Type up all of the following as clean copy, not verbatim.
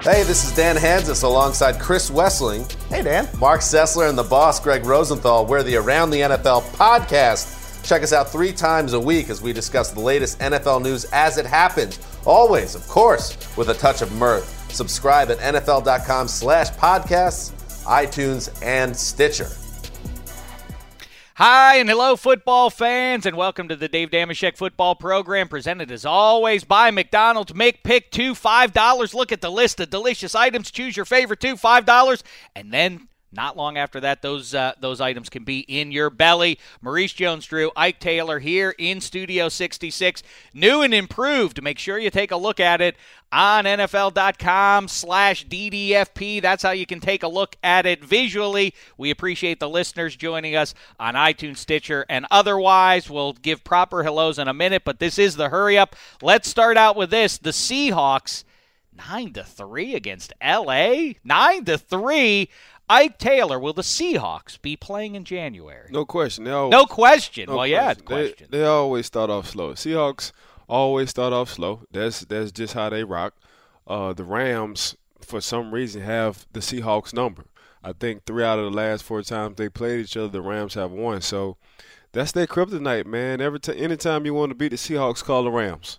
Hey, this is Dan Hansis alongside Chris Wessling. Hey, Dan. Mark Sessler and the boss, Greg Rosenthal. We're the Around the NFL podcast. Check us out 3 times a week as we discuss the latest NFL news as it happens. Always, of course, with a touch of mirth. Subscribe at NFL.com/podcasts, iTunes, and Stitcher. Hi and hello, football fans, and welcome to the Dave Damashek football program, presented as always by McDonald's. Make Pick 2, $5. Look at the list of delicious items. Choose your favorite 2, $5, and then not long after that, those items can be in your belly. Maurice Jones-Drew, Ike Taylor here in Studio 66. New and improved. Make sure you take a look at it on NFL.com/DDFP. That's how you can take a look at it visually. We appreciate the listeners joining us on iTunes, Stitcher, and otherwise. We'll give proper hellos in a minute, but this is the hurry up. Let's start out with this. The Seahawks, 9-3 against L.A. 9-3. Ike Taylor, will the Seahawks be playing in January? No question. No question. They always start off slow. Seahawks always start off slow. That's just how they rock. The Rams, for some reason, have the Seahawks number. I think 3 out of the last 4 times they played each other, the Rams have won. So that's their kryptonite, man. Anytime you want to beat the Seahawks, call the Rams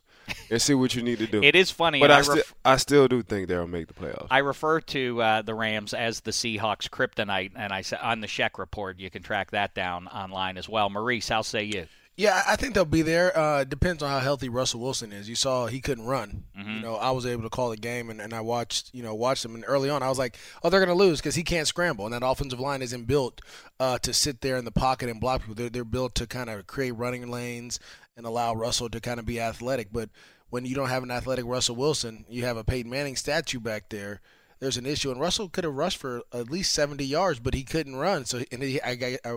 and see what you need to do. It is funny. But I still do think they'll make the playoffs. I refer to the Rams as the Seahawks kryptonite, and I say on the Sheck Report, you can track that down online as well. Maurice, how say you? Yeah, I think they'll be there. Depends on how healthy Russell Wilson is. You saw he couldn't run. Mm-hmm. You know, I was able to call the game, and I watched him. And early on, I was like, oh, they're going to lose because he can't scramble. And that offensive line isn't built to sit there in the pocket and block people. They're built to kind of create running lanes and allow Russell to kind of be athletic. But when you don't have an athletic Russell Wilson, you have a Peyton Manning statue back there. There's an issue, and Russell could have rushed for at least 70 yards, but he couldn't run. So,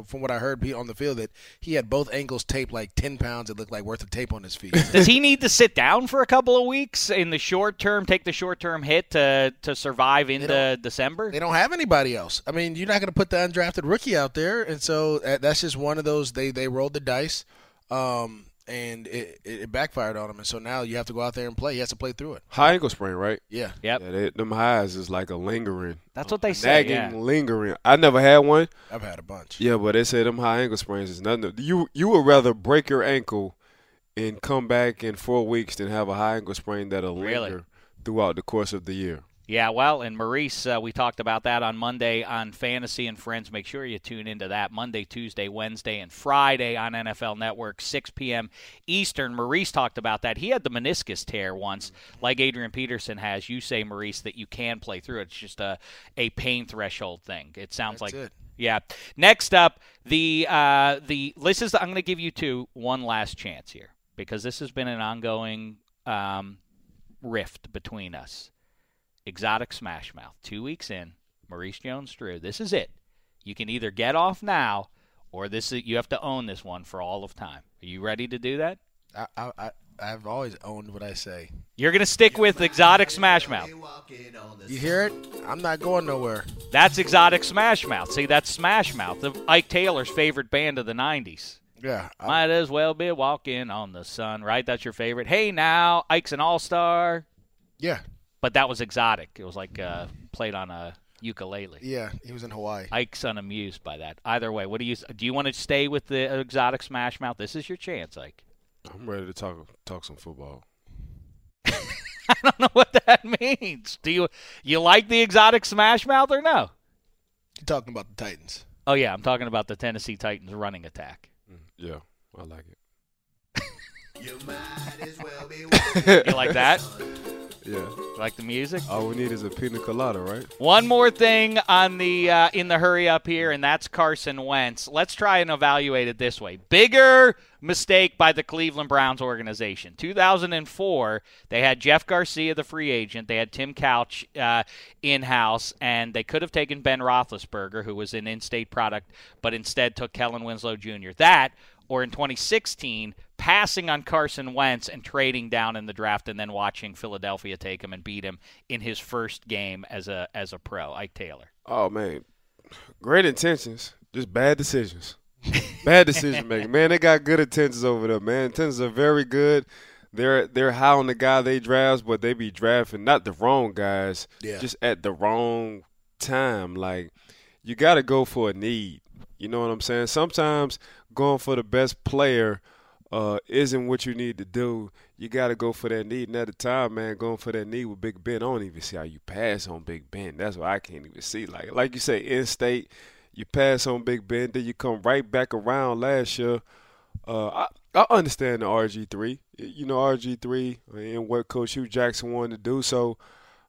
from what I heard on the field, that he had both ankles taped like 10 pounds. It looked like worth of tape on his feet. Does he need to sit down for a couple of weeks in the short term, take the short term hit to survive into December? They don't have anybody else. I mean, you're not going to put the undrafted rookie out there, and so that's just one of those. They rolled the dice, and it backfired on him, and so now you have to go out there and play. He has to play through it. High ankle sprain, right? Yeah. Yep. Yeah, them highs is like a lingering. That's what they say, lingering. I never had one. I've had a bunch. Yeah, but they say them high ankle sprains is nothing. You would rather break your ankle and come back in 4 weeks than have a high ankle sprain that'll linger throughout the course of the year. Yeah, well, and Maurice, we talked about that on Monday on Fantasy and Friends. Make sure you tune into that Monday, Tuesday, Wednesday, and Friday on NFL Network, 6 p.m. Eastern. Maurice talked about that. He had the meniscus tear once, like Adrian Peterson has. You say, Maurice, that you can play through it. It's just a pain threshold thing. It sounds like it. Yeah. Next up, I'm going to give you two, one last chance here, because this has been an ongoing rift between us. Exotic Smashmouth, 2 weeks in, Maurice Jones-Drew. This is it. You can either get off now, or you have to own this one for all of time. Are you ready to do that? I I've always owned what I say. You're going to stick with Exotic Smashmouth. You hear it? I'm not going nowhere. That's Exotic Smashmouth. See, that's Smashmouth, Ike Taylor's favorite band of the 90s. Yeah. Might as well be walking on the sun, right? That's your favorite. Hey, now, Ike's an all-star. Yeah. But that was exotic. It was like played on a ukulele. Yeah, he was in Hawaii. Ike's unamused by that. Either way, what do you want to stay with the Exotic Smashmouth? This is your chance, Ike. I'm ready to talk some football. I don't know what that means. Do you like the Exotic Smashmouth or no? You're talking about the Titans. Oh, yeah, I'm talking about the Tennessee Titans running attack. Yeah, I like it. You might as well be walking. You like that? Yeah. Like the music? All we need is a pina colada, right? One more thing on the in the hurry up here, and that's Carson Wentz. Let's try and evaluate it this way. Bigger mistake by the Cleveland Browns organization. 2004, they had Jeff Garcia, the free agent. They had Tim Couch in-house, and they could have taken Ben Roethlisberger, who was an in-state product, but instead took Kellen Winslow Jr. That, or in 2016, passing on Carson Wentz and trading down in the draft and then watching Philadelphia take him and beat him in his first game as a pro, Ike Taylor. Oh, man. Great intentions, just bad decisions. Bad decision-making. Man, they got good intentions over there, man. Intentions are very good. They're high on the guy they draft, but they be drafting not the wrong guys, just at the wrong time. Like, you got to go for a need. You know what I'm saying? Sometimes going for the best player isn't what you need to do. You got to go for that need. And at the time, man, going for that need with Big Ben, I don't even see how you pass on Big Ben. That's what I can't even see. Like you say, in-state, you pass on Big Ben, then you come right back around last year. I understand the RG3. You know, RG3 and what Coach Hugh Jackson wanted to do. So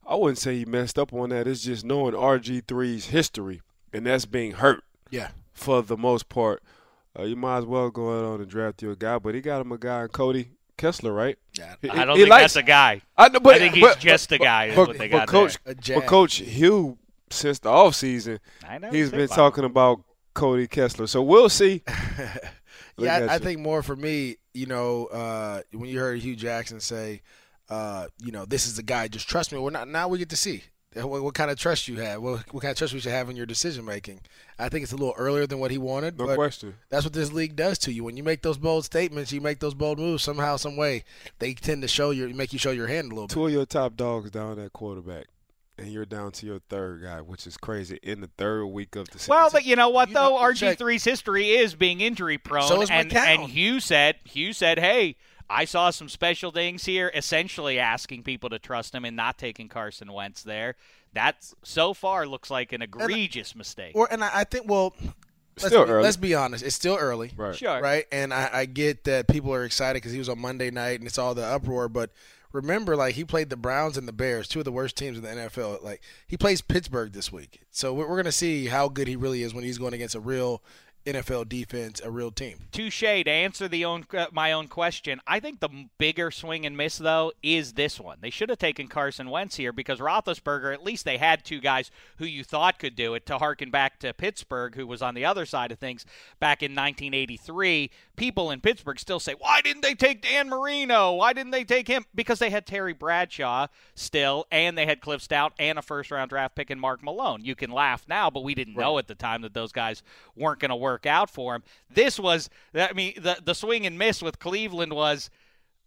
I wouldn't say he messed up on that. It's just knowing RG3's history, and that's being hurt. Yeah. For the most part, you might as well go out on and draft your guy. But he got him a guy in Cody Kessler, right? Yeah, I don't think that's a guy. I think he's just a guy. But Coach Hugh, since the offseason, he's been talking about Cody Kessler. So we'll see. Yeah, I think more for me, you know, when you heard Hugh Jackson say, you know, this is the guy, just trust me. Now we get to see. What kind of trust you have? What kind of trust we should have in your decision-making? I think it's a little earlier than what he wanted. No question. That's what this league does to you. When you make those bold statements, you make those bold moves, somehow, some way, they tend to make you show your hand a little bit. Two of your top dogs down at quarterback, and you're down to your third guy, which is crazy, in the third week of the season. Well, but you know what, though? RG3's history is being injury-prone. So is McCown. And Hugh said, hey, I saw some special things here, essentially asking people to trust him and not taking Carson Wentz there. That, so far, looks like an egregious mistake. Let's be honest. It's still early. Right. Sure. Right? And I get that people are excited because he was on Monday night and it's all the uproar. But remember, like, he played the Browns and the Bears, two of the worst teams in the NFL. Like, he plays Pittsburgh this week. So we're going to see how good he really is when he's going against a real – NFL defense, a real team. Touche. To answer my own question, I think the bigger swing and miss, though, is this one. They should have taken Carson Wentz here because Roethlisberger, at least they had two guys who you thought could do it, to harken back to Pittsburgh, who was on the other side of things back in 1983. People in Pittsburgh still say, why didn't they take Dan Marino? Why didn't they take him? Because they had Terry Bradshaw still, and they had Cliff Stout and a first-round draft pick and Mark Malone. You can laugh now, but we didn't know at the time that those guys weren't going to work out for him. This was, I mean, the swing and miss with Cleveland was,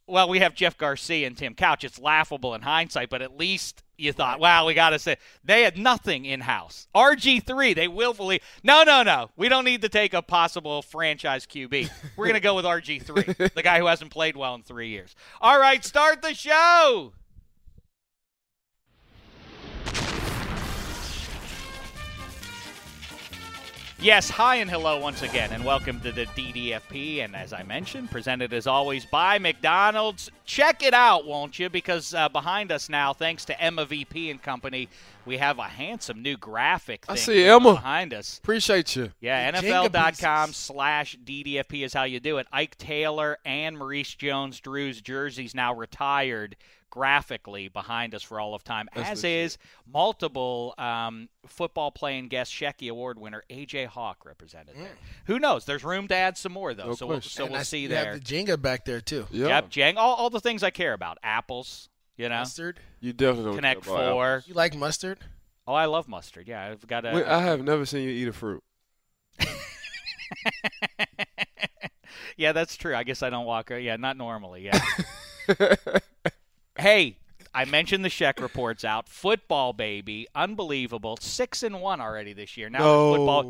well, we have Jeff Garcia and Tim Couch. It's laughable in hindsight, but at least you thought, wow, we got to say, they had nothing in-house. RG3, they willfully, no, we don't need to take a possible franchise QB. We're going to go with RG3, the guy who hasn't played well in 3 years. All right, start the show. Yes, hi and hello once again, and welcome to the DDFP, and as I mentioned, presented as always by McDonald's. Check it out, won't you, because behind us now, thanks to Emma VP and company, we have a handsome new graphic thing. I see Emma behind us. Appreciate you. Yeah, NFL.com/DDFP is how you do it. Ike Taylor and Maurice Jones-Drew's jerseys now retired. graphically behind us for all of time, as is multiple football playing guest Shecky Award winner A.J. Hawk represented there. Who knows? There's room to add some more, though, so we'll see there. You have the Jenga back there, too. Yep, Jenga. All the things I care about. Apples, you know. Mustard. You definitely don't Connect care about 4. Apples. You like mustard? Oh, I love mustard, yeah. I have never seen you eat a fruit. Yeah, that's true. I guess I don't walk. Yeah, not normally. Yeah. Hey, I mentioned the Sheck reports out. Football Baby, unbelievable. 6-1 already this year. Now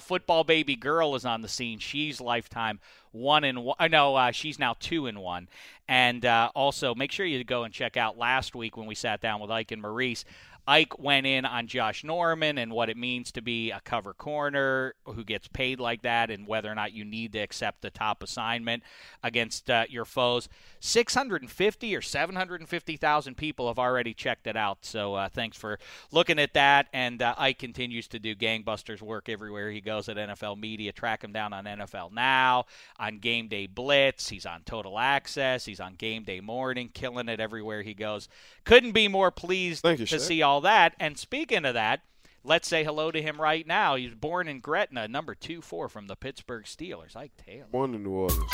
Football Baby Girl is on the scene. She's lifetime 1-1. She's now 2-1. And also, make sure you go and check out last week when we sat down with Ike and Maurice. Ike went in on Josh Norman and what it means to be a cover corner who gets paid like that and whether or not you need to accept the top assignment against your foes. 650 or 750,000 people have already checked it out, so thanks for looking at that. And Ike continues to do gangbusters work everywhere he goes at NFL Media. Track him down on NFL Now, on Game Day Blitz. He's on Total Access. He's on Game Day Morning, killing it everywhere he goes. Couldn't be more pleased to see all that. And speaking of that, let's say hello to him right now. He's born in Gretna, number 24 from the Pittsburgh Steelers, Ike Taylor. Born in New Orleans.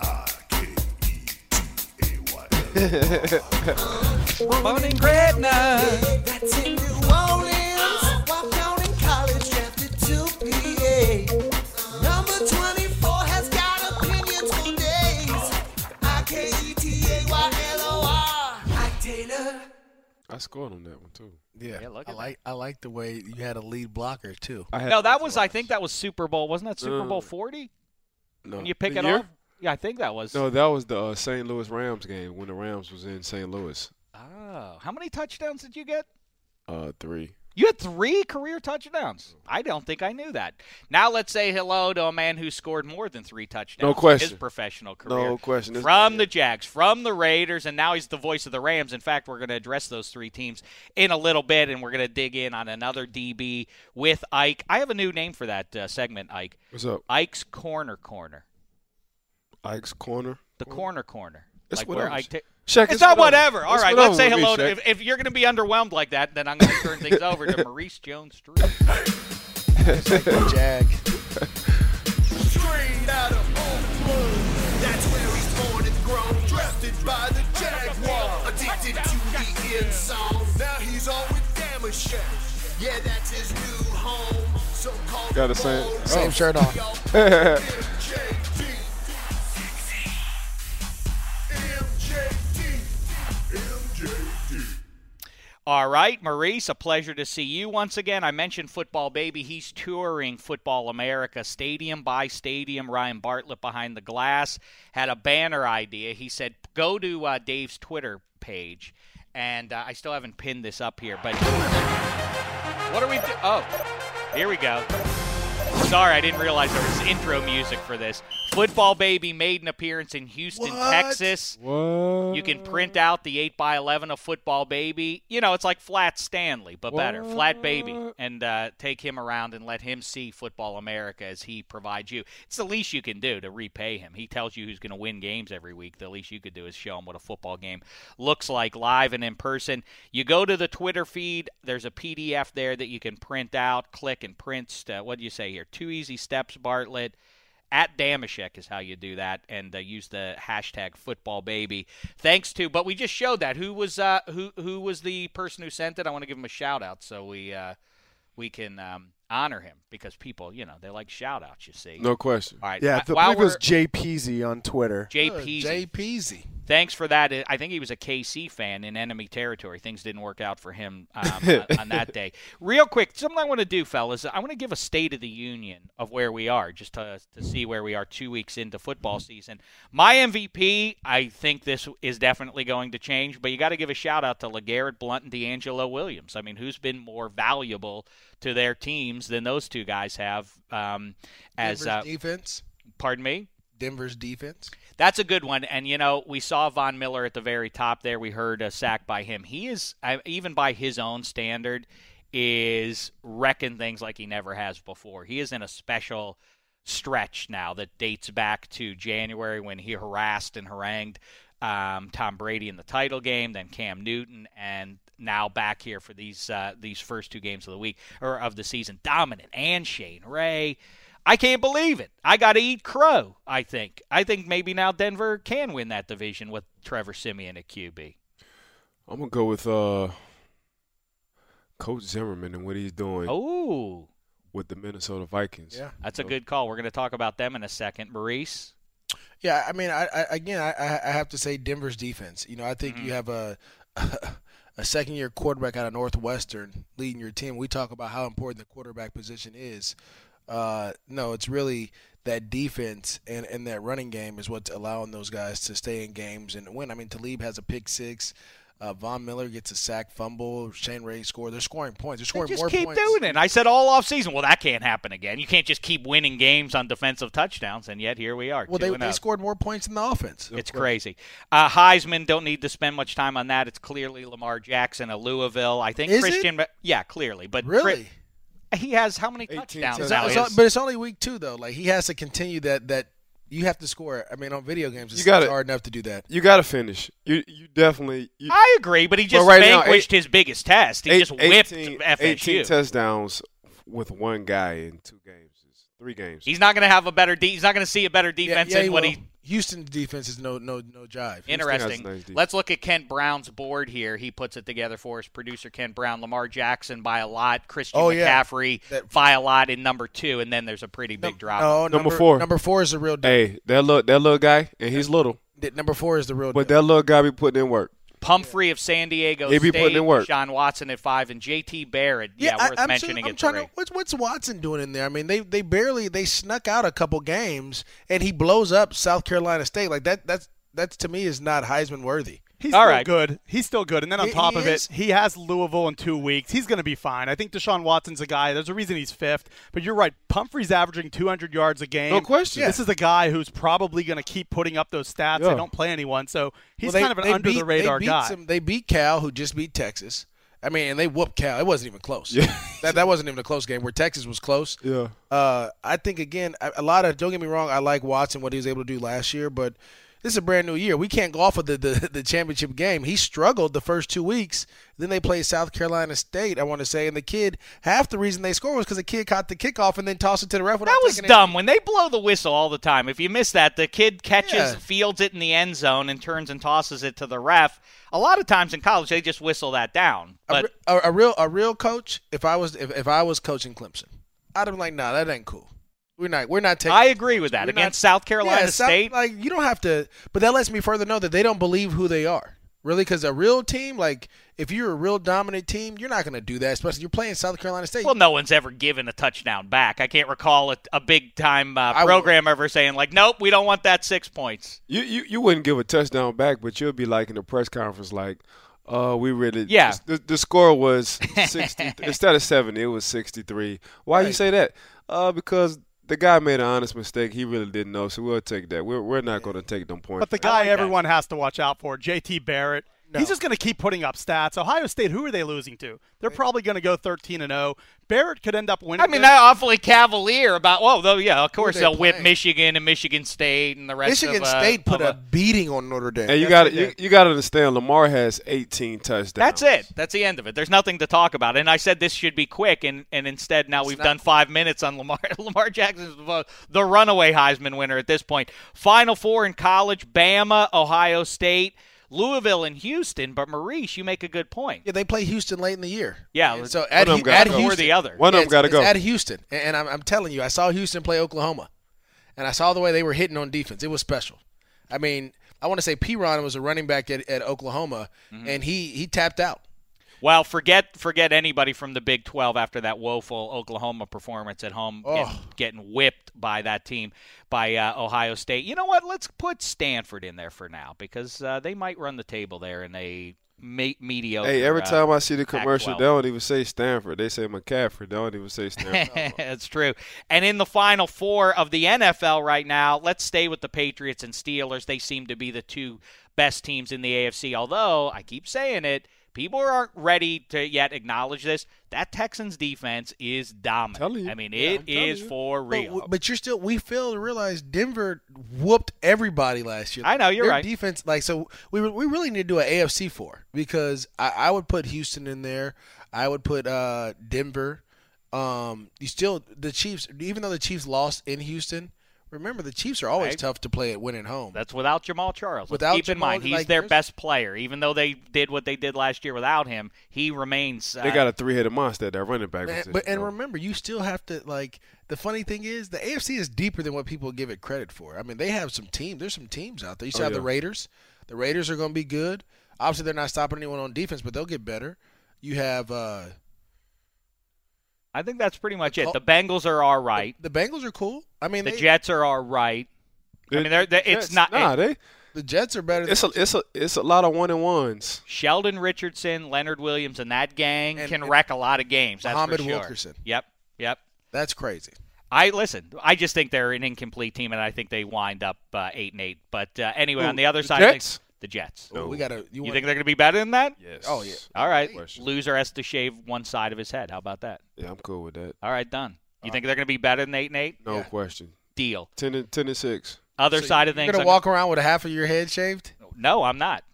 I-K-E-T-A-Y. Born in Gretna. That's in New Orleans. Walked out in college, drafted to PA. Number 24 has got opinions for days. I-K-E-T-A-Y. I scored on that one too. Yeah, look at I like the way you had a lead blocker too. I think that was Super Bowl. Wasn't that Super Bowl 40? No. When you pick it up? Yeah, I think that was. No, that was the St. Louis Rams game when the Rams was in St. Louis. Oh, how many touchdowns did you get? 3. You had 3 career touchdowns. I don't think I knew that. Now let's say hello to a man who scored more than 3 touchdowns in his professional career. No question. From the Jags, from the Raiders, and now he's the voice of the Rams. In fact, we're going to address those 3 teams in a little bit, and we're going to dig in on another DB with Ike. I have a new name for that segment, Ike. What's up? Ike's Corner. Ike's Corner? The Corner. It's like where Ike it's not whatever. All right, let's say hello. If you're going to be underwhelmed like that, then I'm going to turn things over to Maurice Jones-Drew. Jag. Straight out of Oakland. That's where he's born and grown. Drafted by the Jaguar. Addicted to the end zone. Now he's all with Damashek. Yeah, that's his new home. So-called got the same shirt on. All right, Maurice, a pleasure to see you once again. I mentioned Football Baby. He's touring Football America stadium by stadium. Ryan Bartlett behind the glass had a banner idea. He said, go to Dave's Twitter page. And I still haven't pinned this up here. But what are we doing? Oh, here we go. Sorry, I didn't realize there was intro music for this. Football Baby made an appearance in Houston, Texas. What? You can print out the 8x11 of Football Baby. You know, it's like Flat Stanley, but better. Flat Baby. And take him around and let him see Football America as he provides you. It's the least you can do to repay him. He tells you who's going to win games every week. The least you could do is show him what a football game looks like live and in person. You go to the Twitter feed. There's a PDF there that you can print out, click, and print. What do you say here? 2 easy steps, Bartlett. At Damashek is how you do that, and use the hashtag #FootballBaby. Thanks to, but we just showed that who was the person who sent it. I want to give him a shout out so we can honor him because people, you know, they like shout outs. You see, no question. All right, yeah. I think it was JPZ on Twitter. JPZ. Thanks for that. I think he was a KC fan in enemy territory. Things didn't work out for him on that day. Real quick, something I want to do, fellas, I want to give a State of the Union of where we are, just to see where we are 2 weeks into football season. My MVP, I think this is definitely going to change, but you got to give a shout-out to LeGarrette Blount and D'Angelo Williams. I mean, who's been more valuable to their teams than those two guys have? Denver's defense? Pardon me? Denver's defense? That's a good one. And, you know, we saw Von Miller at the very top there. We heard a sack by him. He is, even by his own standard, is wrecking things like he never has before. He is in a special stretch now that dates back to January when he harassed and harangued Tom Brady in the title game, then Cam Newton, and now back here for these first two games of the week or of the season. Dominant and Shane Ray. I can't believe it. I got to eat crow, I think. I think maybe now Denver can win that division with Trevor Siemian at QB. I'm going to go with Coach Zimmerman and what he's doing with the Minnesota Vikings. Yeah, that's a good call. We're going to talk about them in a second. Maurice? Yeah, I mean, I have to say Denver's defense. You know, I think you have a second-year quarterback out of Northwestern leading your team. We talk about how important the quarterback position is. No, it's really that defense and that running game is what's allowing those guys to stay in games and win. I mean, Talib has a pick six. Von Miller gets a sack, fumble. Shane Ray scores. They're scoring points. They're scoring more points. They just keep doing it. I said all offseason, well, that can't happen again. You can't just keep winning games on defensive touchdowns, and yet here we are. Well, they scored more points than the offense. It's crazy. Heisman, don't need to spend much time on that. It's clearly Lamar Jackson of Louisville. I think Christian – yeah, clearly. But really? He has how many touchdowns now? But it's only week two, though. Like, he has to continue that – you have to score. I mean, on video games, it's hard enough to do that. You got to finish. You definitely. I agree, but he just vanquished his biggest test. He just whipped FSU. 18 touchdowns with one guy in two games, 3 games. He's not going to have a better. He's not going to see a better defense than what he. Houston's defense is no jive. Interesting. Nice. Let's look at Kent Brown's board here. He puts it together for us. Producer Kent Brown, Lamar Jackson by a lot, Christian McCaffrey by a lot in number 2, and then there's a pretty big drop. No, number 4. Number 4 is the real deal. Hey, that little guy, and he's little. Number 4 is the real deal. But that little guy be putting in work. Pumphrey of San Diego State, Deshaun Watson at 5, and J.T. Barrett. Yeah, worth mentioning at 3. What's Watson doing in there? I mean, they snuck out a couple games, and he blows up South Carolina State. Like that's to me is not Heisman worthy. He's good. He's still good. And then on top of it, he has Louisville in 2 weeks. He's going to be fine. I think Deshaun Watson's a guy. There's a reason he's 5th. But you're right. Pumphrey's averaging 200 yards a game. No question. Yeah. This is a guy who's probably going to keep putting up those stats. Yeah. They don't play anyone. So he's kind of an under-the-radar guy. They beat Cal, who just beat Texas. I mean, and they whooped Cal. It wasn't even close. Yeah. that wasn't even a close game where Texas was close. Yeah. I think, again, a lot of – don't get me wrong, I like Watson, what he was able to do last year, but – this is a brand new year. We can't go off of the championship game. He struggled the first 2 weeks. Then they played South Carolina State, I want to say, and the kid, half the reason they scored was because the kid caught the kickoff and then tossed it to the ref. That was dumb. When they blow the whistle all the time, if you miss that, the kid catches, fields it in the end zone, and turns and tosses it to the ref. A lot of times in college, they just whistle that down. But a real coach, if I was coaching Clemson, I'd have been like, nah, that ain't cool. We're not taking. I agree with that. South Carolina State, like you don't have to. But that lets me further know that they don't believe who they are, really. Because a real team, like if you're a real dominant team, you're not going to do that. Especially you're playing South Carolina State. Well, no one's ever given a touchdown back. I can't recall a big time program ever saying like, "Nope, we don't want that 6 points." You wouldn't give a touchdown back, but you'll be like in a press conference, like, we really the score was 60 instead of 70. It was 63. Why do you say that? Because the guy made an honest mistake. He really didn't know, so we'll take that. We're not going to take them points. But the guy everyone has to watch out for, J.T. Barrett, he's just going to keep putting up stats. Ohio State, who are they losing to? They're probably going to go 13-0. Barrett could end up winning. I mean, that's awfully cavalier about, of course they'll whip Michigan and Michigan State and the rest of Michigan State put a beating on Notre Dame. And you got to understand, Lamar has 18 touchdowns. That's it. That's the end of it. There's nothing to talk about. And I said this should be quick, and instead now we've done 5 minutes on Lamar. Lamar Jackson's the runaway Heisman winner at this point. Final four in college, Bama, Ohio State, Louisville and Houston, but Maurice, you make a good point. Yeah, they play Houston late in the year. Yeah, and so at Houston or the other. One of them got to go. It's at Houston, and I'm telling you, I saw Houston play Oklahoma, and I saw the way they were hitting on defense. It was special. I mean, I want to say Piron was a running back at Oklahoma, and he tapped out. Well, forget anybody from the Big 12 after that woeful Oklahoma performance at home, getting whipped by that team by Ohio State. You know what? Let's put Stanford in there for now because they might run the table there in a mediocre. Hey, every time I see the commercial, they don't even say Stanford. They say McCaffrey. They don't even say Stanford. That's true. And in the Final Four of the NFL right now, let's stay with the Patriots and Steelers. They seem to be the two best teams in the AFC, although I keep saying it. People aren't ready to yet acknowledge this. That Texans defense is dominant. I mean, it is for real. But you're still, we fail to realize Denver whooped everybody last year. I know, you're right. Their defense, like, so we really need to do an AFC 4 because I would put Houston in there. I would put Denver. You still, the Chiefs, even though the Chiefs lost in Houston, remember, the Chiefs are always tough to play at winning home. That's without Jamal Charles. Keep in mind, he's like, their best player. Even though they did what they did last year without him, he remains. They got a three-headed monster at that running back position. And remember, you still have to, like, the funny thing is the AFC is deeper than what people give it credit for. I mean, they have some teams. There's some teams out there. You still have the Raiders. The Raiders are going to be good. Obviously, they're not stopping anyone on defense, but they'll get better. You have I think that's pretty much it. The Bengals are all right. The Bengals are cool. I mean, the Jets are all right. I mean, the Jets are better. It's a lot of one-and-ones. Sheldon Richardson, Leonard Williams, and that gang can wreck a lot of games. That's Muhammad Wilkerson. Yep. That's crazy. I just think they're an incomplete team, and I think they wind up 8-8. But anyway, on the other side, Jets? The Jets. Ooh, you think they're going to be better than that? Yes. Oh, yeah. All right. Loser has to shave one side of his head. How about that? Yeah, I'm cool with that. All right, done. You think they're going to be better than 8-8? No question. Deal. 10-6. Other side of things. You're going to walk around with half of your head shaved? No, I'm not.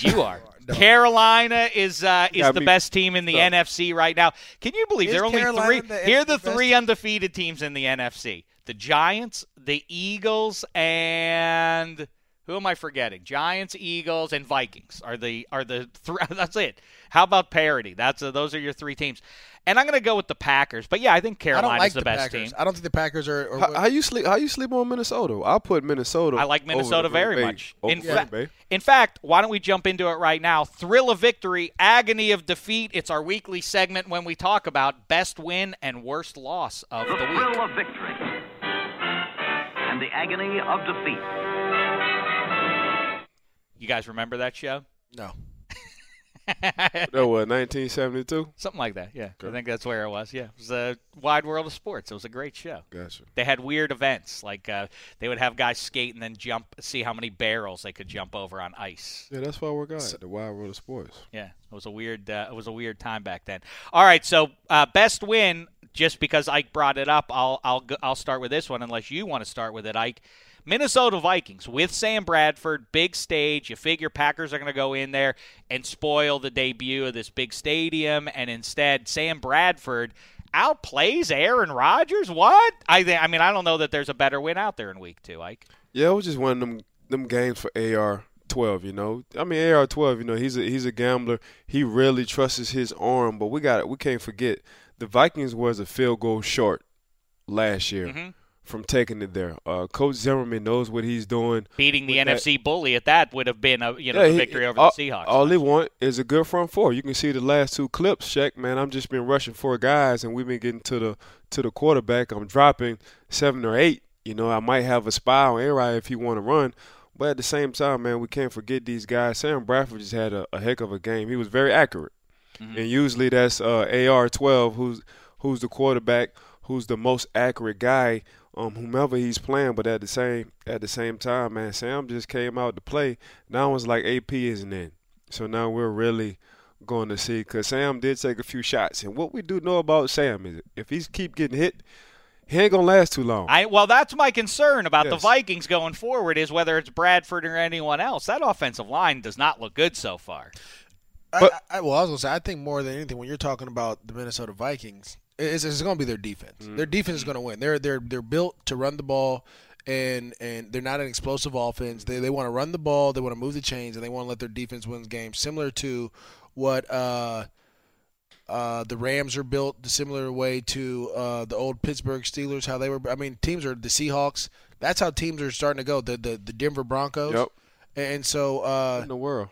You are. No. Carolina is the best team in the NFC right now. Can you believe there are only three? Here are the three undefeated teams in the NFC. The Giants, the Eagles, and – who am I forgetting? Giants, Eagles, and Vikings are the three. That's it. How about parity? Those are your three teams. And I'm going to go with the Packers. But, yeah, I think Carolina's the best team. I don't think the Packers are. How you sleep on Minnesota? I'll put Minnesota. I like Minnesota very much. In fact, why don't we jump into it right now? Thrill of victory, agony of defeat. It's our weekly segment when we talk about best win and worst loss of the week. Thrill of victory and the agony of defeat. You guys remember that show? No. That was 1972? Something like that, yeah. Okay. I think that's where it was, yeah. It was a Wide World of Sports. It was a great show. Gotcha. They had weird events. Like they would have guys skate and then jump, see how many barrels they could jump over on ice. Yeah, that's why we're going the Wide World of Sports. Yeah, it was a weird time back then. All right, so best win, just because Ike brought it up, I'll start with this one unless you want to start with it, Ike. Minnesota Vikings with Sam Bradford, big stage. You figure Packers are going to go in there and spoil the debut of this big stadium, and instead Sam Bradford outplays Aaron Rodgers. What? I mean, I don't know that there's a better win out there in week two, Ike. Yeah, it was just one of them games for AR-12, you know. I mean, AR-12, you know, he's a gambler. He really trusts his arm, but we can't forget the Vikings was a field goal short last year. Mm-hmm. From taking it there. Coach Zimmerman knows what he's doing. Beating the NFC bully at that would have been a victory over the Seahawks. All they want is a good front four. You can see the last two clips, Shaq, man, I'm just been rushing four guys, and we've been getting to the quarterback. I'm dropping 7 or 8. You know, I might have a spy on A-Rod if he want to run. But at the same time, man, we can't forget these guys. Sam Bradford just had a heck of a game. He was very accurate. Mm-hmm. And usually that's AR-12, who's the quarterback, who's the most accurate guy, whomever he's playing, but at the same time, man, Sam just came out to play. Now it's like AP isn't in, so now we're really going to see because Sam did take a few shots, and what we do know about Sam is if he's keep getting hit, he ain't gonna last too long. Well, that's my concern about the Vikings going forward is whether it's Bradford or anyone else. That offensive line does not look good so far. I was gonna say I think more than anything when you're talking about the Minnesota Vikings. It's going to be their defense. Mm-hmm. Their defense is going to win. They're built to run the ball, and they're not an explosive offense. They want to run the ball. They want to move the chains, and they want to let their defense win games, similar to what the Rams are built, a similar way to the old Pittsburgh Steelers, how they were. I mean, teams are the Seahawks. That's how teams are starting to go, the Denver Broncos. Yep. And so in the world.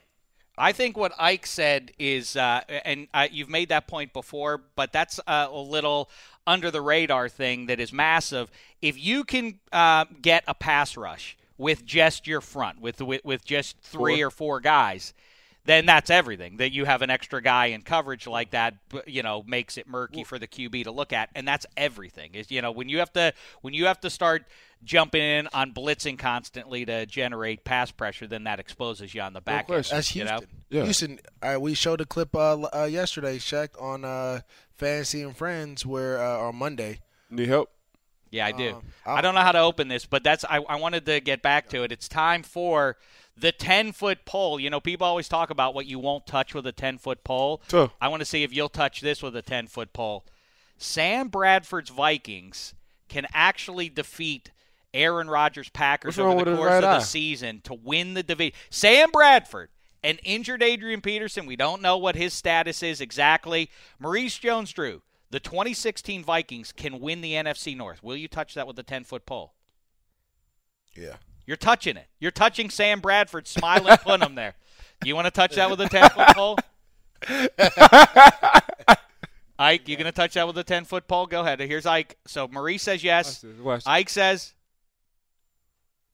I think what Ike said is, and you've made that point before, but that's a little under-the-radar thing that is massive. If you can get a pass rush with just your front, with just three or four guys, then that's everything. That you have an extra guy in coverage like that, you know, makes it murky for the QB to look at, and that's everything. Is when you have to start jumping in on blitzing constantly to generate pass pressure, then that exposes you on the back end. That's Houston. Yeah. Houston, we showed a clip yesterday, Shaq, on Fantasy and Friends where on Monday. Need help? Yeah, I do. I don't know how to open this, but that's I wanted to get back to it. It's time for the 10-foot pole. You know, people always talk about what you won't touch with a 10-foot pole. Sure. I want to see if you'll touch this with a 10-foot pole. Sam Bradford's Vikings can actually defeat Aaron Rodgers' Packers over the course of the season to win the division. Sam Bradford and injured Adrian Peterson. We don't know what his status is exactly. Maurice Jones-Drew. The 2016 Vikings can win the NFC North. Will you touch that with a 10-foot pole? Yeah. You're touching it. You're touching Sam Bradford, smiling, putting him there. Do you want to touch that with a 10-foot pole? Ike, you going to touch that with a 10-foot pole? Go ahead. Here's Ike. So Marie says yes. Watch this. Ike says,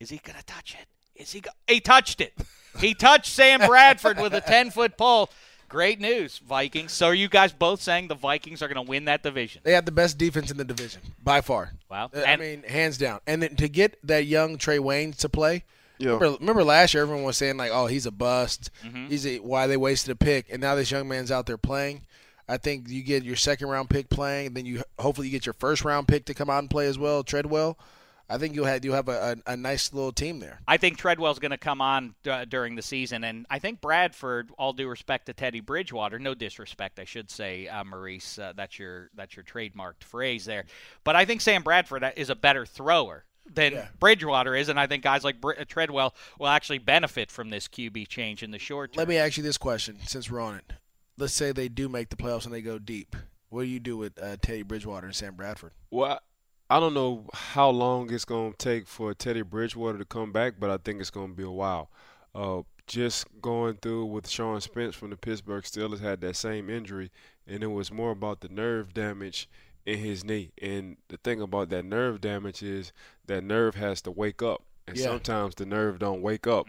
is he going to touch it? He touched it. He touched Sam Bradford with a 10-foot pole. Great news, Vikings. So are you guys both saying the Vikings are going to win that division? They have the best defense in the division by far. Wow. I mean, hands down. And then to get that young Trey Waynes to play, yeah. remember last year everyone was saying, like, oh, he's a bust. Mm-hmm. Why they wasted a pick. And now this young man's out there playing. I think you get your second-round pick playing, and then hopefully you get your first-round pick to come out and play as well, Treadwell. I think you'll have a nice little team there. I think Treadwell's going to come on during the season, and I think Bradford, all due respect to Teddy Bridgewater, no disrespect, I should say, Maurice, that's your trademarked phrase there. But I think Sam Bradford is a better thrower than Bridgewater is, and I think guys like Treadwell will actually benefit from this QB change in the short term. Let me ask you this question since we're on it. Let's say they do make the playoffs and they go deep. What do you do with Teddy Bridgewater and Sam Bradford? Well, I don't know how long it's going to take for Teddy Bridgewater to come back, but I think it's going to be a while. Just going through with Sean Spence from the Pittsburgh Steelers had that same injury, and it was more about the nerve damage in his knee. And the thing about that nerve damage is that nerve has to wake up, and sometimes the nerve don't wake up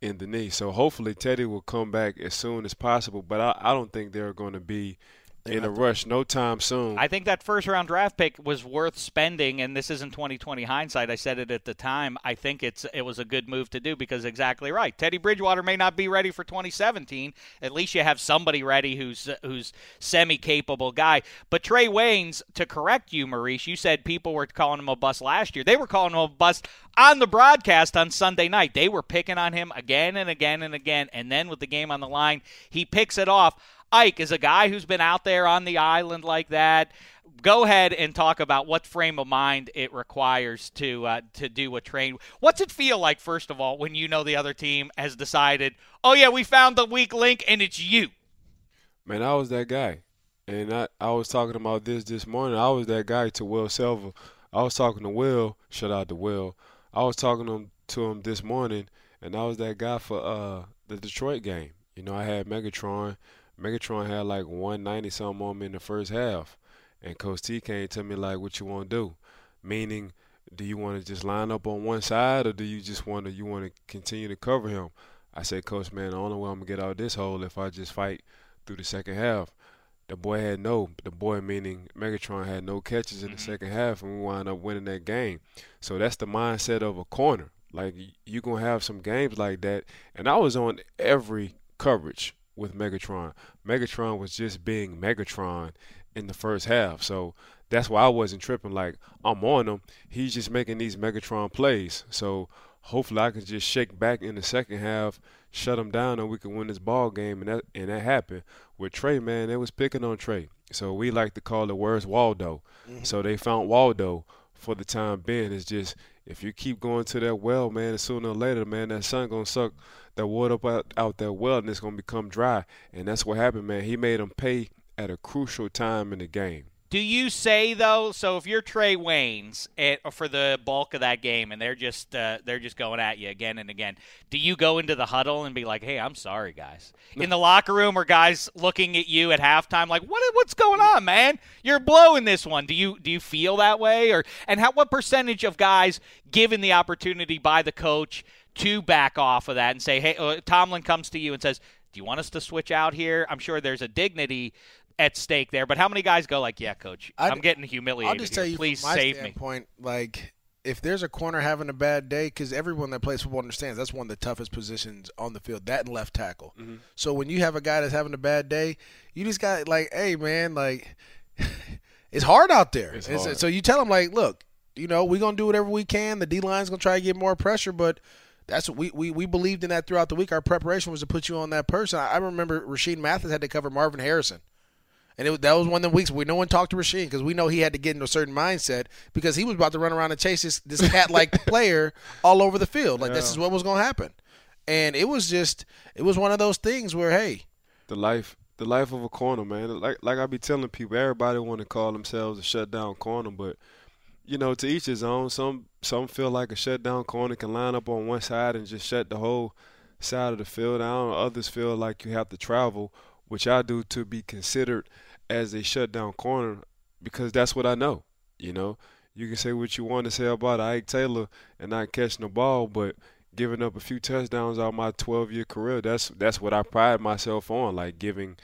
in the knee. So hopefully Teddy will come back as soon as possible, but I don't think they're going to be – in a rush, no time soon. I think that first-round draft pick was worth spending, and this isn't 2020 hindsight. I said it at the time. I think it was a good move to do because exactly right. Teddy Bridgewater may not be ready for 2017. At least you have somebody ready who's semi-capable guy. But Trey Waynes, to correct you, Maurice, you said people were calling him a bust last year. They were calling him a bust on the broadcast on Sunday night. They were picking on him again and again and again, and then with the game on the line, he picks it off. Ike is a guy who's been out there on the island like that. Go ahead and talk about what frame of mind it requires to do a train. What's it feel like, first of all, when you know the other team has decided, oh, yeah, we found the weak link, and it's you? Man, I was that guy. And I was talking about this morning. I was that guy to Will Selva. I was talking to Will. Shout out to Will. I was talking to him this morning, and I was that guy for the Detroit game. You know, I had Megatron. Megatron had like 190-something on me in the first half. And Coach T came to me like, what you want to do? Meaning, do you want to just line up on one side or do you just want to continue to cover him? I said, Coach, man, the only way I'm going to get out of this hole if I just fight through the second half. Megatron had no catches in the second half, and we wound up winning that game. So that's the mindset of a corner. Like, you're going to have some games like that. And I was on every coverage with Megatron. Megatron was just being Megatron in the first half. So that's why I wasn't tripping like I'm on him. He's just making these Megatron plays. So hopefully I can just shake back in the second half, shut him down, and we can win this ball game. And that happened. With Trey, man, they was picking on Trey. So we like to call it where's Waldo. Mm-hmm. So they found Waldo for the time being. It's just if you keep going to that well, man, sooner or later, man, that sun going to suck that water up out that well, and it's going to become dry. And that's what happened, man. He made them pay at a crucial time in the game. Do you say, though, so if you're Trey Waynes for the bulk of that game and they're just going at you again and again, do you go into the huddle and be like, hey, I'm sorry, guys? No. In the locker room are guys looking at you at halftime like, what's going on, man? You're blowing this one. Do you feel that way? What percentage of guys given the opportunity by the coach to back off of that and say, hey, Tomlin comes to you and says, do you want us to switch out here? I'm sure there's a dignity at stake there, but how many guys go like, yeah, coach, I'm getting humiliated. I'll just tell you, please save me. Like, if there's a corner having a bad day, because everyone that plays football understands that's one of the toughest positions on the field, that and left tackle. Mm-hmm. So when you have a guy that's having a bad day, you just got like, hey, man, like it's hard out there. It's hard. So you tell him, like, look, you know, we're going to do whatever we can. The D-line's going to try to get more pressure, but that's what we believed in that throughout the week. Our preparation was to put you on that person. I remember Rasheed Mathis had to cover Marvin Harrison. And that was one of the weeks where no one talked to Rasheed because we know he had to get into a certain mindset because he was about to run around and chase this cat-like player all over the field. Like, this is what was going to happen. And it was just – it was one of those things where, hey. The life of a corner, man. Like I be telling people, everybody want to call themselves a shutdown corner, but, you know, to each his own. Some feel like a shutdown corner can line up on one side and just shut the whole side of the field down. Others feel like you have to travel, which I do, to be considered as a shutdown corner because that's what I know, you know. You can say what you want to say about Ike Taylor and not catching the ball, but giving up a few touchdowns out of my 12-year career, that's what I pride myself on, like giving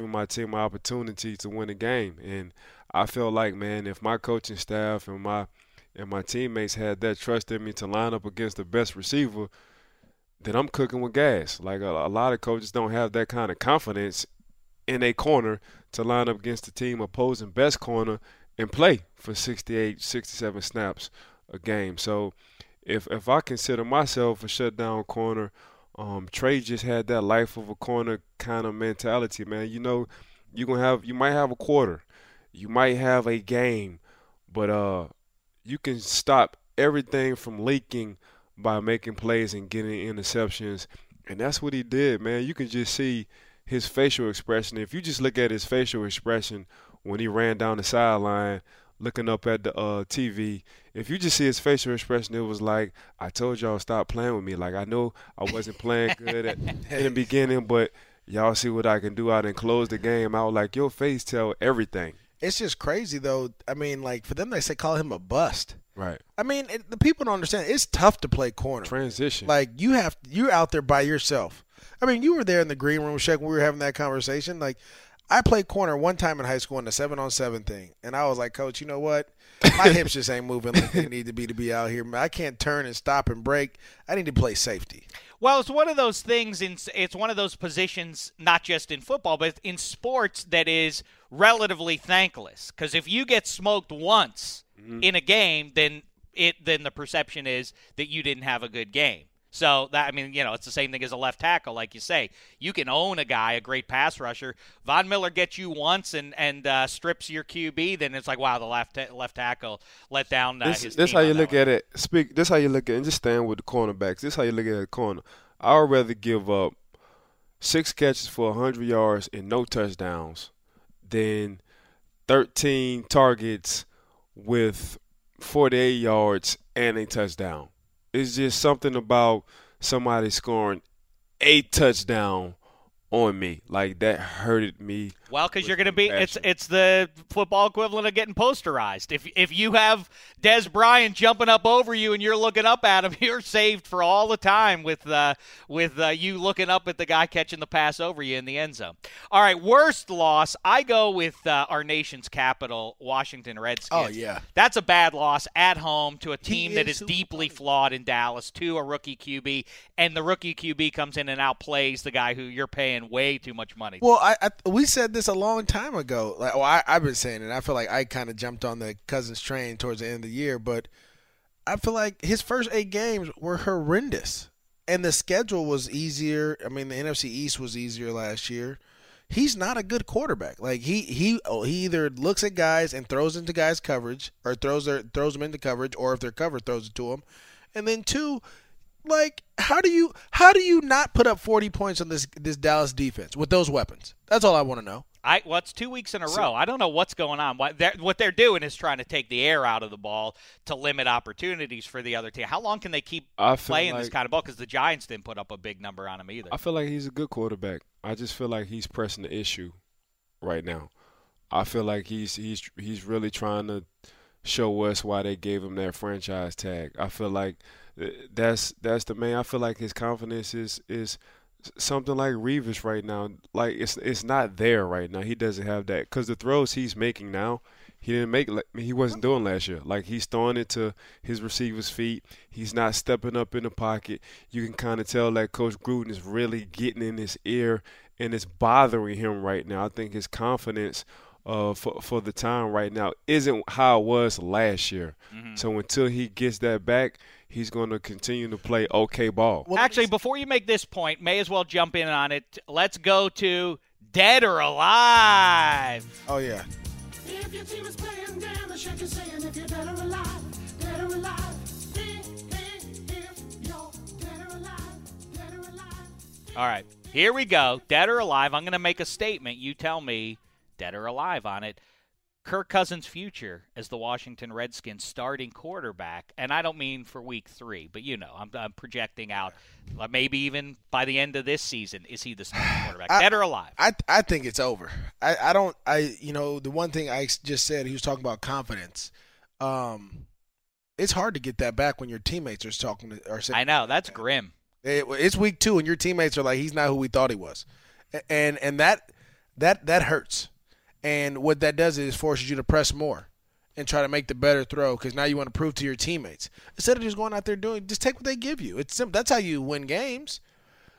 my team an opportunity to win a game. And I feel like, man, if my coaching staff and my teammates had that trust in me to line up against the best receiver, then I'm cooking with gas. Like a lot of coaches don't have that kind of confidence in a corner to line up against the team opposing best corner and play for 68, 67 snaps a game. So if I consider myself a shutdown corner, Trey just had that life of a corner kind of mentality, man. You know, you might have a quarter, you might have a game, but you can stop everything from leaking by making plays and getting interceptions. And that's what he did, man. You can just see his facial expression. If you just look at his facial expression when he ran down the sideline looking up at the TV, if you just see his facial expression, it was like, I told y'all stop playing with me. Like, I know I wasn't playing good in the beginning, but y'all see what I can do out and close the game out. Like, your face tell everything. It's just crazy, though. I mean, like, for them, they say call him a bust. Right. I mean, the people don't understand. It's tough to play corner. Transition. Like, you're out there by yourself. I mean, you were there in the green room, Shaq, when we were having that conversation. Like, I played corner one time in high school in the 7-on-7 thing, and I was like, Coach, you know what? My hips just ain't moving like they need to be out here. I can't turn and stop and break. I need to play safety. Well, it's one of those things, it's one of those positions, not just in football, but in sports that is relatively thankless. Because if you get smoked once in a game, then the perception is that you didn't have a good game. So, it's the same thing as a left tackle, like you say. You can own a guy, a great pass rusher. Von Miller gets you once and strips your QB, then it's like, wow, the left tackle let down his team. This how you look at it. This how you look at it, and just stand with the cornerbacks. This how you look at a corner. I would rather give up 6 catches for 100 yards and no touchdowns than 13 targets with 48 yards and a touchdown. It's just something about somebody scoring a touchdown on me. Like, that hurted me. Well, because you're going to be – it's the football equivalent of getting posterized. If you have Des Bryant jumping up over you and you're looking up at him, you're saved for all the time with you looking up at the guy catching the pass over you in the end zone. All right, worst loss, I go with our nation's capital, Washington Redskins. Oh, yeah. That's a bad loss at home to a team that is deeply flawed in Dallas, to a rookie QB, and the rookie QB comes in and outplays the guy who you're paying way too much money to. Well, we said this a long time ago. Like, well, I've been saying it. I feel like I kind of jumped on the Cousins train towards the end of the year, but I feel like his first 8 games were horrendous, and the schedule was easier. I mean, the NFC East was easier last year. He's not a good quarterback. Like, he either looks at guys and throws into guys' coverage, or throws them into coverage, or if they're covered, throws it to them. And then 2, like, how do you not put up 40 points on this Dallas defense with those weapons? That's all I want to know. It's 2 weeks in a row. I don't know what's going on. What they're doing is trying to take the air out of the ball to limit opportunities for the other team. How long can they keep playing this kind of ball? Because the Giants didn't put up a big number on him either. I feel like he's a good quarterback. I just feel like he's pressing the issue right now. I feel like he's really trying to show us why they gave him that franchise tag. I feel like that's the main. I feel like his confidence is something like Revis right now. Like, it's not there right now. He doesn't have that, because the throws he's making now, he didn't make. He wasn't doing last year. Like, he's throwing it to his receiver's feet. He's not stepping up in the pocket. You can kind of tell that Coach Gruden is really getting in his ear, and it's bothering him right now. I think his confidence for the time right now isn't how it was last year. Mm-hmm. So until he gets that back, he's going to continue to play okay ball. Well, actually, before you make this point, may as well jump in on it. Let's go to Dead or Alive. Oh, yeah. If your team is playing down, the check is saying if you're dead or alive, dead or alive. If you're dead or alive, dead or alive. All right, here we go. Dead or alive. I'm going to make a statement. You tell me. Dead or alive on it. Kirk Cousins' future as the Washington Redskins starting quarterback, and I don't mean for week 3, but you know, I'm projecting out, maybe even by the end of this season, is he the starting quarterback? Dead or alive? I think it's over. I the one thing Ike just said, he was talking about confidence. It's hard to get that back when your teammates are talking. I know, that's grim. It's week 2, and your teammates are like, he's not who we thought he was, and that hurts. And what that does is forces you to press more and try to make the better throw, because now you want to prove to your teammates. Instead of just going out there just take what they give you. It's simple. That's how you win games.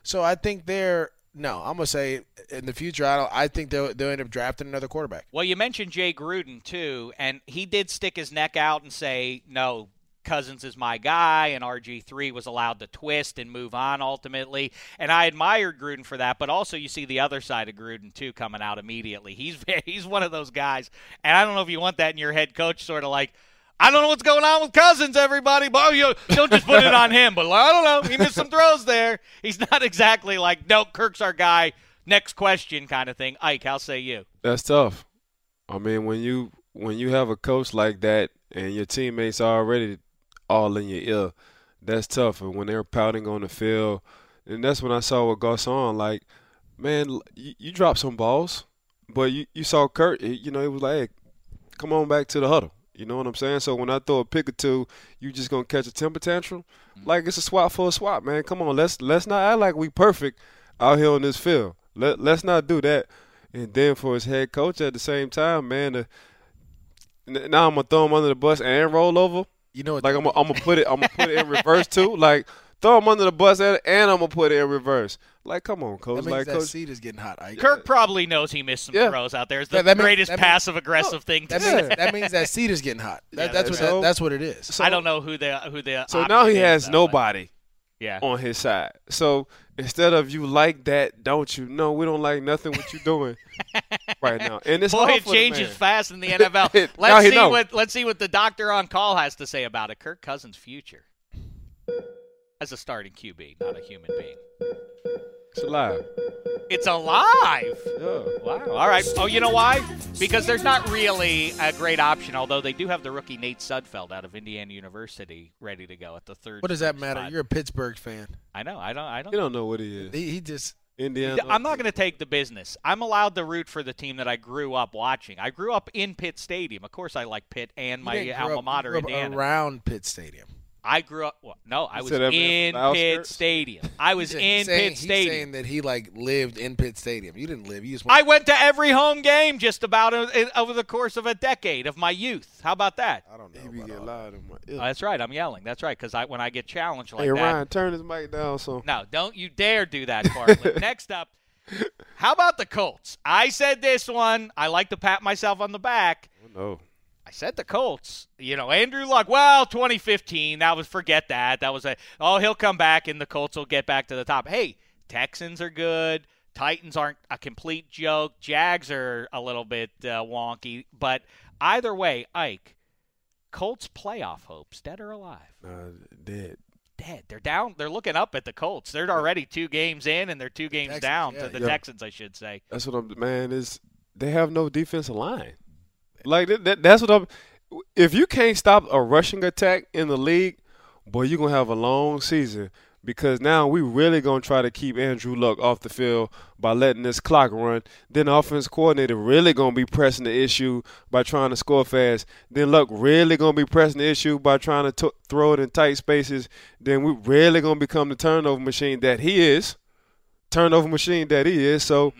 So I think I'm going to say in the future, I think they'll end up drafting another quarterback. Well, you mentioned Jay Gruden too, and he did stick his neck out and say, no, Cousins is my guy, and RG3 was allowed to twist and move on ultimately. And I admired Gruden for that, but also you see the other side of Gruden too coming out immediately. He's one of those guys, and I don't know if you want that in your head coach, sort of like, I don't know what's going on with Cousins, everybody, but you'll just put it on him. But I don't know, he missed some throws there. He's not exactly like, no, Kirk's our guy, next question kind of thing. Ike, how say you? That's tough. I mean, when you have a coach like that and your teammates are already all in your ear, that's tough. And when they're pouting on the field, and that's when I saw with Garcon, like, man, you dropped some balls, but you saw Kurt, it was like, hey, come on back to the huddle. You know what I'm saying? So when I throw a pick or two, you just going to catch a temper tantrum? Like, it's a swap for a swap, man. Come on, let's not act like we perfect out here on this field. Let's not do that. And then for his head coach at the same time, man, now I'm going to throw him under the bus and roll over. You know, like I'm gonna put it in reverse too. Like, throw him under the bus and I'm gonna put it in reverse. Like, come on, coach. That means that seat is getting hot. Kirk probably knows he missed some throws out there. It's the greatest passive aggressive thing to say. That means that seat is getting hot. That's what it is. So, I don't know who the. So now he has nobody. Yeah. On his side. So instead of you like that, don't you? No, we don't like nothing what you're doing right now. And it's boy, it changes fast in the NFL. Let's see what the doctor on call has to say about it. Kirk Cousins' future as a starting QB, not a human being. It's alive. It's alive. Yeah. Wow. All right. Oh, you know why? Because there's not really a great option, although they do have the rookie Nate Sudfeld out of Indiana University ready to go at the third. What does that matter? Spot. You're a Pittsburgh fan. I know. I don't. You don't know what he is. He just Indiana. I'm not going to take the business. I'm allowed to root for the team that I grew up watching. I grew up in Pitt Stadium. Of course, I like Pitt and my alma mater, Indiana. Around Pitt Stadium. I grew up. Well, no, I was in Pitt Stadium. I was in Pitt Stadium. He's saying that he lived in Pitt Stadium. You didn't live. You just. I went to every home game just about over the course of a decade of my youth. How about that? I don't know. He get loud in my ear. Oh, that's right. I'm yelling. That's right. Because when I get challenged like that. Hey, Ryan, turn his mic down. So no, don't you dare do that, Bartlett. Next up, how about the Colts? I said this one. I like to pat myself on the back. Oh, no. I said the Colts, Andrew Luck, 2015, that was, forget that. That was he'll come back and the Colts will get back to the top. Hey, Texans are good. Titans aren't a complete joke. Jags are a little bit wonky. But either way, Ike, Colts playoff hopes, dead or alive? Dead. They're down. They're looking up at the Colts. They're already 2 games in and they're 2 games Texans, down to the Texans, I should say. That's what they have no defensive line. Like, that's what I'm – if you can't stop a rushing attack in the league, boy, you're going to have a long season, because now we really going to try to keep Andrew Luck off the field by letting this clock run. Then the offense coordinator really going to be pressing the issue by trying to score fast. Then Luck really going to be pressing the issue by trying to throw it in tight spaces. Then we really going to become the turnover machine that he is – turnover machine that he is. So,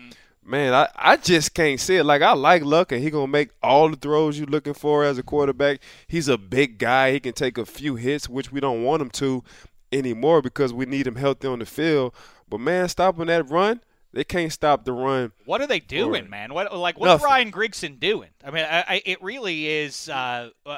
man, I just can't see it. Like, I like Luck, and he going to make all the throws you're looking for as a quarterback. He's a big guy. He can take a few hits, which we don't want him to anymore because we need him healthy on the field. But, man, stopping that run, they can't stop the run. What are they doing, man? What's Ryan Grigson doing? I mean, it really is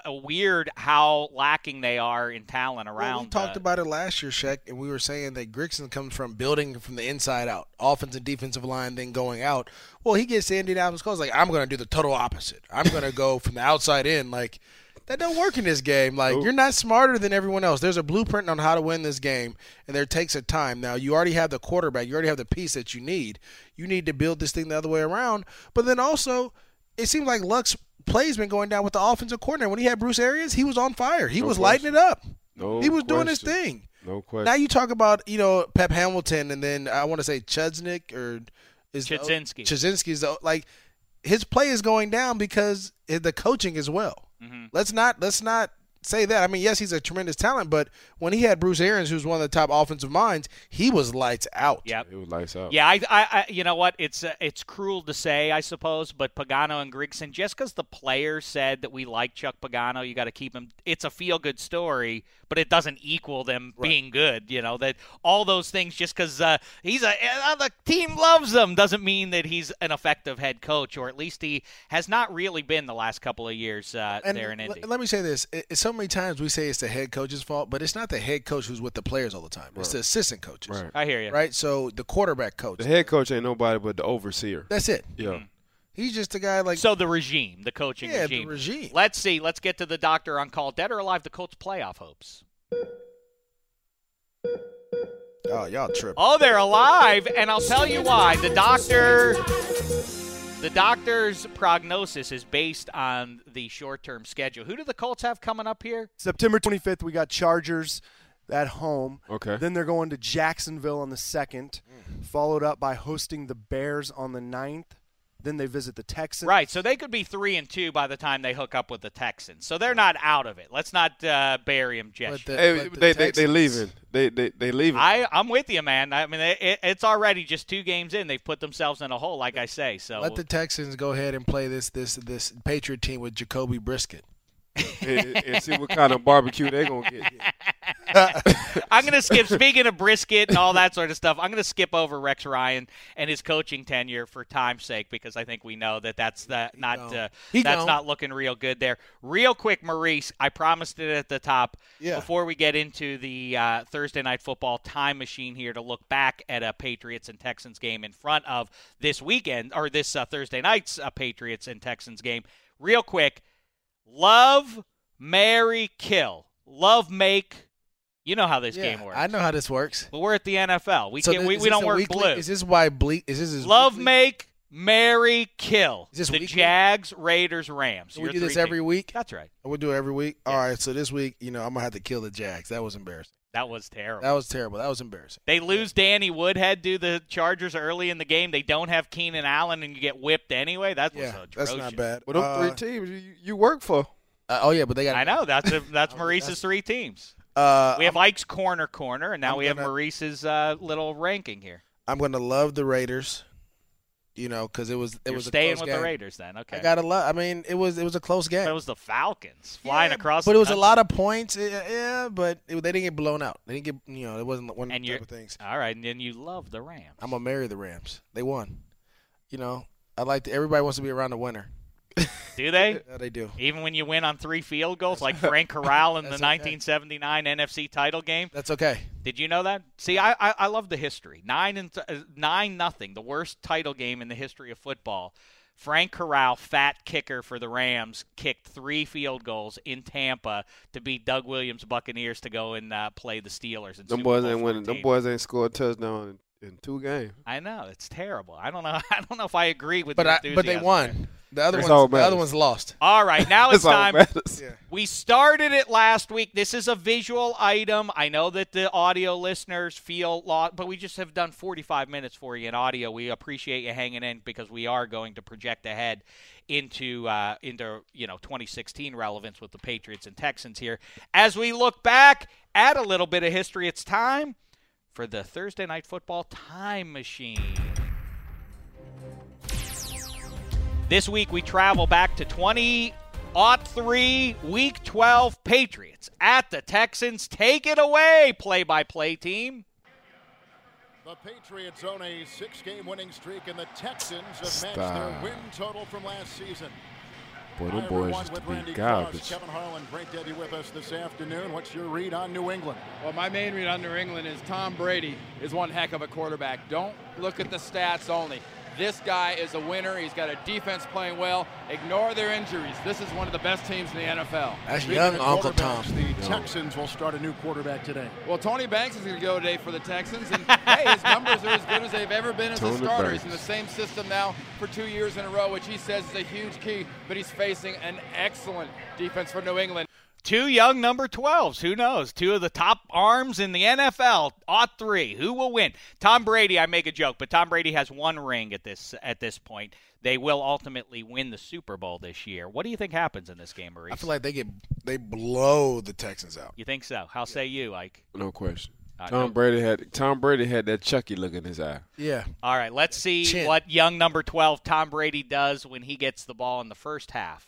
weird how lacking they are in talent around. Well, we talked about it last year, Shaq, and we were saying that Grigson comes from building from the inside out, offensive, defensive line, then going out. Well, he gets to Indianapolis Colts like, I'm going to do the total opposite. I'm going to go from the outside in. Like, that don't work in this game. Like, you're not smarter than everyone else. There's a blueprint on how to win this game, and there takes a time. Now, you already have the quarterback. You already have the piece that you need. You need to build this thing the other way around. But then also, it seems like Luck's play's been going down with the offensive coordinator. When he had Bruce Arians, he was on fire. He was lighting it up. He was doing his thing. No question. Now you talk about, you know, Pep Hamilton, and then I want to say Chudzinski or Chudzinski. Like, his play is going down because the coaching as well. Mm-hmm. Let's not say that. I mean, yes, he's a tremendous talent, but when he had Bruce Arians, who's one of the top offensive minds, he was lights out. Yeah, it was lights out. Yeah, I you know what? It's cruel to say, I suppose, but Pagano and Grigson, just because the player said that we like Chuck Pagano, you got to keep him. It's a feel-good story, but it doesn't equal them being good. You know that all those things, just because he's the team loves him, doesn't mean that he's an effective head coach, or at least he has not really been the last couple of years there in Indy. Let me say this. So many times we say it's the head coach's fault, but it's not the head coach who's with the players all the time. Right. It's the assistant coaches. Right. I hear you. Right? So the quarterback coach. The head coach ain't nobody but the overseer. That's it. Yeah. Mm-hmm. He's just a guy like – so the regime, the coaching regime. Yeah, the regime. Let's see. Let's get to the doctor on call. Dead or alive, the Colts' playoff hopes. Oh, y'all tripping. Oh, they're alive, and I'll tell you why. The doctor's prognosis is based on the short-term schedule. Who do the Colts have coming up here? September 25th, we got Chargers at home. Okay. Then they're going to Jacksonville on the 2nd, followed up by hosting the Bears on the 9th. Then they visit the Texans. Right, so they could be 3-2 by the time they hook up with the Texans. So they're not out of it. Let's not bury them, Jeff. They leaving. They leaving. I'm with you, man. I mean, it's already just 2 games in. They've put themselves in a hole, like I say. So let the Texans go ahead and play this Patriot team with Jacoby Brisket. and see what kind of barbecue they're going to get. I'm going to skip, speaking of brisket and all that sort of stuff, I'm going to skip over Rex Ryan and his coaching tenure for time's sake, because I think we know that's not looking real good there. Real quick, Maurice, I promised it at the top before we get into the Thursday Night Football time machine here to look back at a Patriots and Texans game in front of this weekend, or this Thursday night's Patriots and Texans game. Real quick, love, marry, kill. Love, make. You know how this game works. I know how this works. But we're at the NFL. We don't work weekly, blue. Is this why bleak? Is this love, weekly? Make, marry, kill. Is this the weekly? Jags, Raiders, Rams. So we do this every week. That's right. We'll do it every week. Yeah. All right. So this week, you know, I'm gonna have to kill the Jags. That was embarrassing. That was terrible. That was embarrassing. They lose Danny Woodhead to the Chargers early in the game. They don't have Keenan Allen, and you get whipped anyway. That was atrocious. That's not bad. But those 3 teams you work for. But they got. I know that's Maurice's 3 teams. We have Ike's corner, and now we have Maurice's little ranking here. I'm gonna love the Raiders. You know, because it was a close game. You're staying with the Raiders then, okay? I gotta love. I mean, it was a close game. But it was the Falcons flying across. But it was a lot of points. Yeah, but they didn't get blown out. They didn't get. You know, it wasn't one of the type of things. All right, and then you love the Rams. I'm gonna marry the Rams. They won. You know, everybody wants to be around the winner. Do they? Yeah, they do. Even when you win on 3 field goals, like Frank Corral in the 1979 NFC title game? That's okay. Did you know that? See, I love the history. 9-0, the worst title game in the history of football. Frank Corral, fat kicker for the Rams, kicked 3 field goals in Tampa to beat Doug Williams' Buccaneers to go and play the Steelers. Them boys ain't winning. Them boys ain't scored a touchdown in 2 games. I know. It's terrible. I don't know if I agree with the enthusiasm. But they won. There. The other one's lost. All right, now it's time. We started it last week. This is a visual item. I know that the audio listeners feel lost, but we just have done 45 minutes for you in audio. We appreciate you hanging in because we are going to project ahead into 2016 relevance with the Patriots and Texans here. As we look back at a little bit of history, it's time for the Thursday Night Football Time Machine. This week we travel back to 2003, Week 12, Patriots at the Texans. Take it away, play-by-play team. The Patriots own a six-game winning streak, and the Texans have matched their win total from last season. Boy, them boys used to be garbage. Kevin Harlan, great to have you with us this afternoon. What's your read on New England? Well, my main read on New England is Tom Brady is one heck of a quarterback. Don't look at the stats only. This guy is a winner. He's got a defense playing well. Ignore their injuries. This is one of the best teams in the NFL. That's young Uncle Tom. The Texans will start a new quarterback today. Well, Tony Banks is going to go today for the Texans. And, hey, his numbers are as good as they've ever been as a starter. He's in the same system now for 2 years in a row, which he says is a huge key. But he's facing an excellent defense for New England. Two young number 12s. Who knows? Two of the top arms in the NFL. Three. Who will win? Tom Brady, I make a joke, but Tom Brady has one ring at this point. They will ultimately win the Super Bowl this year. What do you think happens in this game, Maurice? I feel like they blow the Texans out. You think so? How say you, Ike? No question. Tom Brady had that Chucky look in his eye. Yeah. All right, let's see what young number 12 Tom Brady does when he gets the ball in the first half.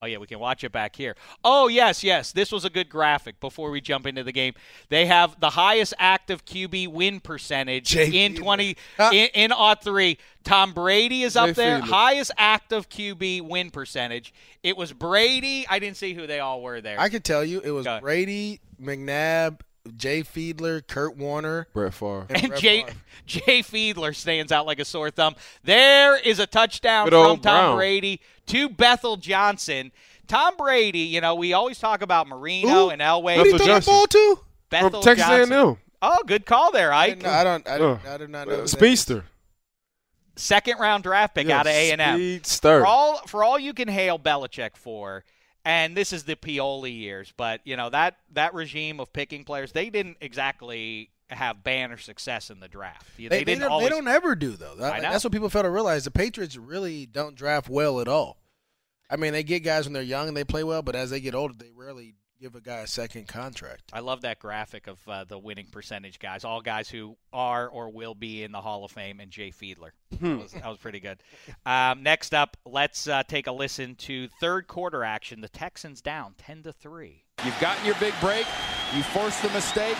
Oh, yeah, we can watch it back here. Oh, yes, yes. This was a good graphic before we jump into the game. They have the highest active QB win percentage in '03. Tom Brady is up there. Highest active QB win percentage. It was Brady. I didn't see who they all were there. I could tell you it was Brady, McNabb, Jay Fiedler, Kurt Warner, Brett Favre. Jay Fiedler stands out like a sore thumb. There is a touchdown from Tom Brady to Bethel Johnson. Tom Brady, you know, we always talk about Marino and Elway. Who did he throw the ball to? Bethel Johnson. From Texas A&M. Oh, good call there, Ike. I do not know. Speedster. Second-round draft pick out of A&M. Speedster. For all you can hail Belichick for – and this is the Pioli years, but, you know, that regime of picking players, they didn't exactly have banner success in the draft. They don't ever do, though. That's what people fail to realize. The Patriots really don't draft well at all. I mean, they get guys when they're young and they play well, but as they get older, they rarely give a guy a second contract. I love that graphic of the winning percentage guys, all guys who are or will be in the Hall of Fame, and Jay Fiedler. That was pretty good. Next up, let's take a listen to third quarter action. The Texans down 10-3. You've gotten your big break. You forced the mistake.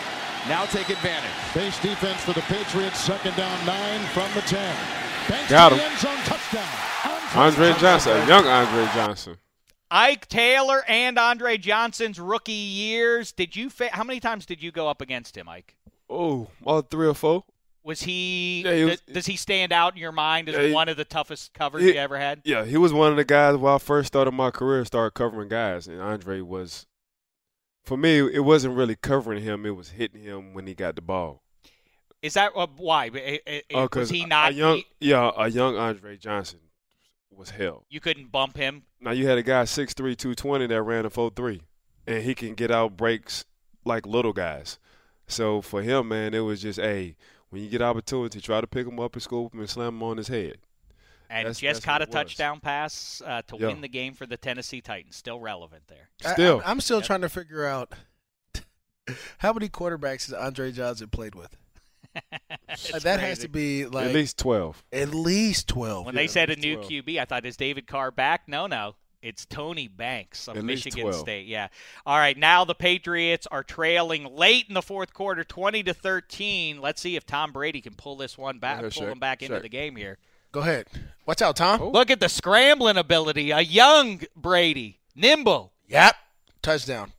Now take advantage. Base defense for the Patriots. Second down 9 from the 10. Banks got him. End zone, touchdown. Andre Johnson, a young Andre Johnson. Ike Taylor and Andre Johnson's rookie years. Did you? How many times did you go up against him, Ike? Oh, well, 3 or 4. Was he? Yeah, does he stand out in your mind as one of the toughest covers you ever had? Yeah, he was one of the guys when I first started my career, started covering guys, and Andre was. For me, it wasn't really covering him; it was hitting him when he got the ball. Is that why? Was he not? A young Andre Johnson was hell. You couldn't bump him. Now you had a guy 6'3", 220 that ran a 4.3, and he can get out breaks like little guys. So for him, man, it was just, hey, when you get opportunity, try to pick him up and scoop him and slam him on his head. And just caught a touchdown pass to win the game for the Tennessee Titans. Still relevant there. I'm still trying to figure out how many quarterbacks has Andre Johnson played with. That has to be like at least 12. At least 12. When they said a new 12. QB, I thought, is David Carr back? No. It's Tony Banks of Michigan State. Yeah. All right. Now the Patriots are trailing late in the fourth quarter, 20-13. Let's see if Tom Brady can pull this one back, into the game here. Go ahead. Watch out, Tom. Ooh. Look at the scrambling ability. A young Brady, nimble. Yep. Touchdown.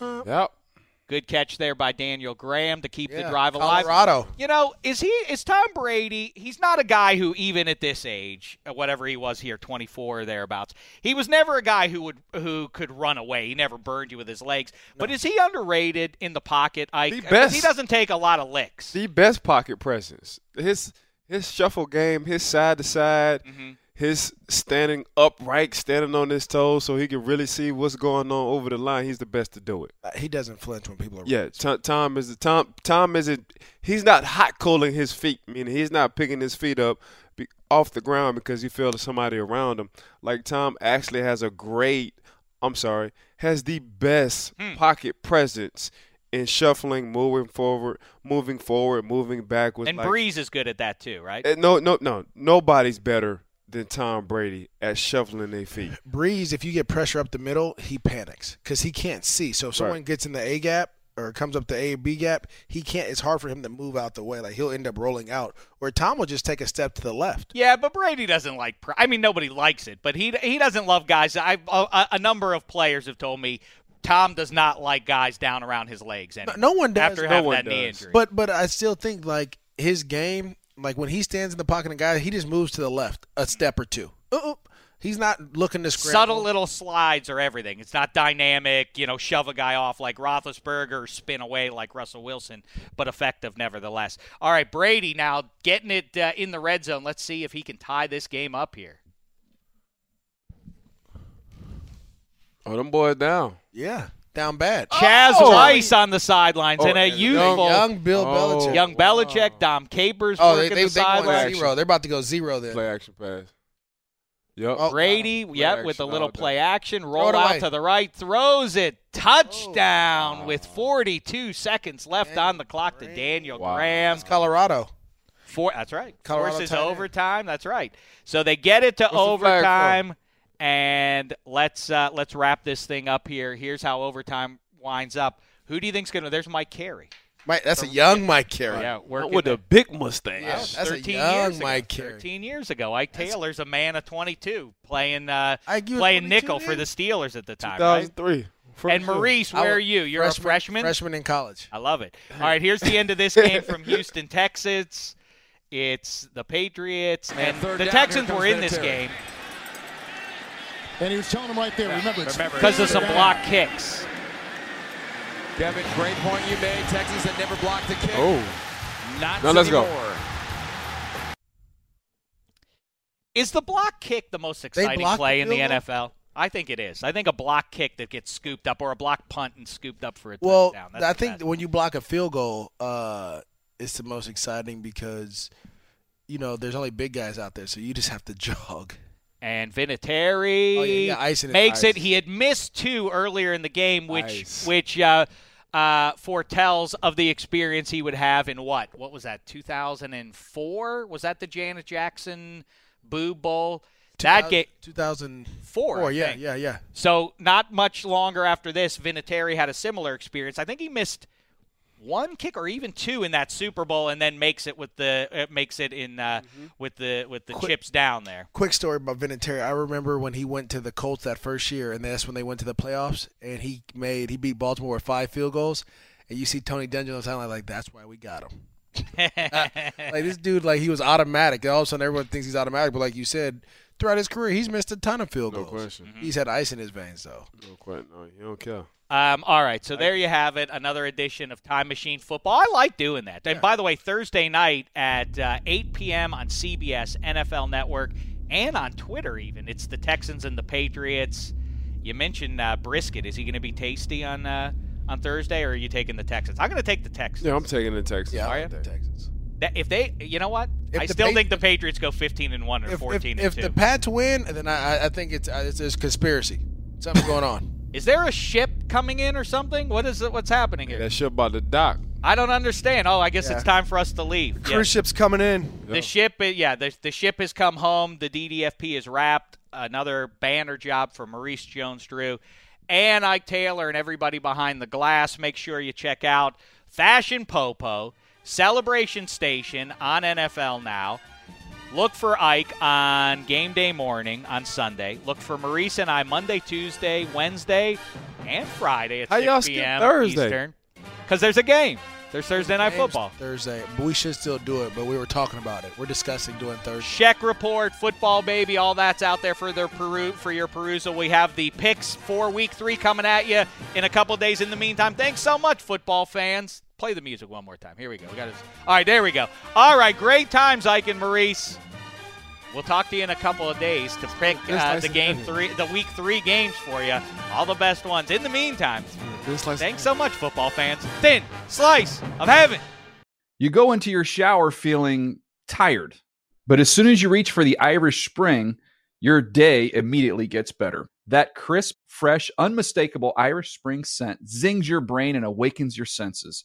Yep. Good catch there by Daniel Graham to keep the drive alive. Colorado. You know, is Tom Brady, he's not a guy who even at this age, whatever he was here, 24 or thereabouts, he was never a guy who could run away. He never burned you with his legs. No. But is he underrated in the pocket? He doesn't take a lot of licks. The best pocket presence. His shuffle game, his side-to-side, his standing upright, standing on his toes so he can really see what's going on over the line. He's the best to do it. He doesn't flinch when people are he's not hot coiling his feet, meaning he's not picking his feet up off the ground because he feels somebody around him. Like Tom actually has the best pocket presence and shuffling, moving forward, moving backwards. And like, Breeze is good at that too, right? No. Nobody's better than Tom Brady at shuffling their feet. Breeze, if you get pressure up the middle, he panics because he can't see. So if someone gets in the A gap or comes up the A B gap, he can't. It's hard for him to move out the way. Like he'll end up rolling out, or Tom will just take a step to the left. Yeah, but Brady doesn't like. I mean, nobody likes it, but he doesn't love guys. A number of players have told me. Tom does not like guys down around his legs anymore. No one does. After having that knee injury. But I still think, like, his game, like, when he stands in the pocket of guys, he just moves to the left a step or two. He's not looking to scramble. Subtle little slides or everything. It's not dynamic, you know, shove a guy off like Roethlisberger, spin away like Russell Wilson, but effective nevertheless. All right, Brady now getting it in the red zone. Let's see if he can tie this game up here. Oh, them boys down. Yeah, down bad. Chaz Rice on the sidelines in a youthful. Young Bill Belichick. Young Belichick, wow. Dom Capers working the sidelines. They're about to go zero then. Play action pass. Yep. Oh, Brady, with a little play action. Roll out to the right. Throws it. Touchdown with 42 seconds left on the clock to Daniel Graham. That's Colorado. That's right. Colorado forces overtime. That's right. So they get it to overtime. And let's wrap this thing up here. Here's how overtime winds up. Who do you think's going to – there's Mike Carey. That's a young Mike Carey. Yeah, with a big mustache. Yeah, that's a young Mike Carey. 13 years ago. Ike Taylor's a man of 22 playing nickel for the Steelers at the time. 2003. Right? And Maurice, where are you? You're a freshman? Freshman in college. I love it. All right, here's the end of this game from Houston, Texas. It's the Patriots. And the Texans were in this game. And he was telling him right there, remember, because of some block kicks. Kevin, great point you made. Texans had never blocked a kick. Let's go. Is the block kick the most exciting play in the NFL? I think it is. I think a block kick that gets scooped up or a block punt and scooped up for a touchdown. Well, I think when you block a field goal, it's the most exciting because, you know, there's only big guys out there, so you just have to jog. And Vinatieri makes it. He had missed two earlier in the game, which foretells of the experience he would have in what? What was that, 2004? Was that the Janet Jackson Boo Bowl? That game 2004. Yeah. So not much longer after this, Vinatieri had a similar experience. I think he missed one kick or even two in that Super Bowl, and then makes it with the chips down there. Quick story about Vinatieri. I remember when he went to the Colts that first year, and that's when they went to the playoffs. And he beat Baltimore with 5 field goals. And you see Tony Dungy sound like that's why we got him. Like this dude, like he was automatic. And all of a sudden, everyone thinks he's automatic, but like you said, throughout his career, he's missed a ton of field goals. No question. Mm-hmm. He's had ice in his veins, though. No question. No, you don't care. All right, so there you have it, another edition of Time Machine Football. I like doing that. And by the way, Thursday night at 8 p.m. on CBS, NFL Network, and on Twitter even. It's the Texans and the Patriots. You mentioned brisket. Is he going to be tasty on Thursday, or are you taking the Texans? I'm going to take the Texans. Yeah, I'm taking the Texans. Yeah, I'm taking the Texans. If they, you know what? I still think the Patriots go 15-1 or 14-2. If the Pats win, then I think it's conspiracy. Something's going on. Is there a ship coming in or something? What's happening here? That ship about to dock. I don't understand. Oh, I guess it's time for us to leave. Cruise ship's coming in. The ship, the ship has come home. The DDFP is wrapped. Another banner job for Maurice Jones-Drew and Ike Taylor and everybody behind the glass. Make sure you check out Fashion Popo, Celebration Station on NFL Now. Look for Ike on game day morning on Sunday. Look for Maurice and I Monday, Tuesday, Wednesday, and Friday at 6 p.m. Thursday? Eastern. Because there's a game. There's Thursday Night Football. Thursday. We should still do it, but we were talking about it. We're discussing doing Thursday. Check report, Football Baby, all that's out there for your perusal. We have the picks for Week 3 coming at you in a couple days. In the meantime, thanks so much, football fans. Play the music one more time. Here we go. All right, there we go. All right, great times, Ike and Maurice. We'll talk to you in a couple of days to pick the Week 3 games for you. All the best ones. In the meantime, thanks so much, football fans. Thin slice of heaven. You go into your shower feeling tired, but as soon as you reach for the Irish Spring, your day immediately gets better. That crisp, fresh, unmistakable Irish Spring scent zings your brain and awakens your senses.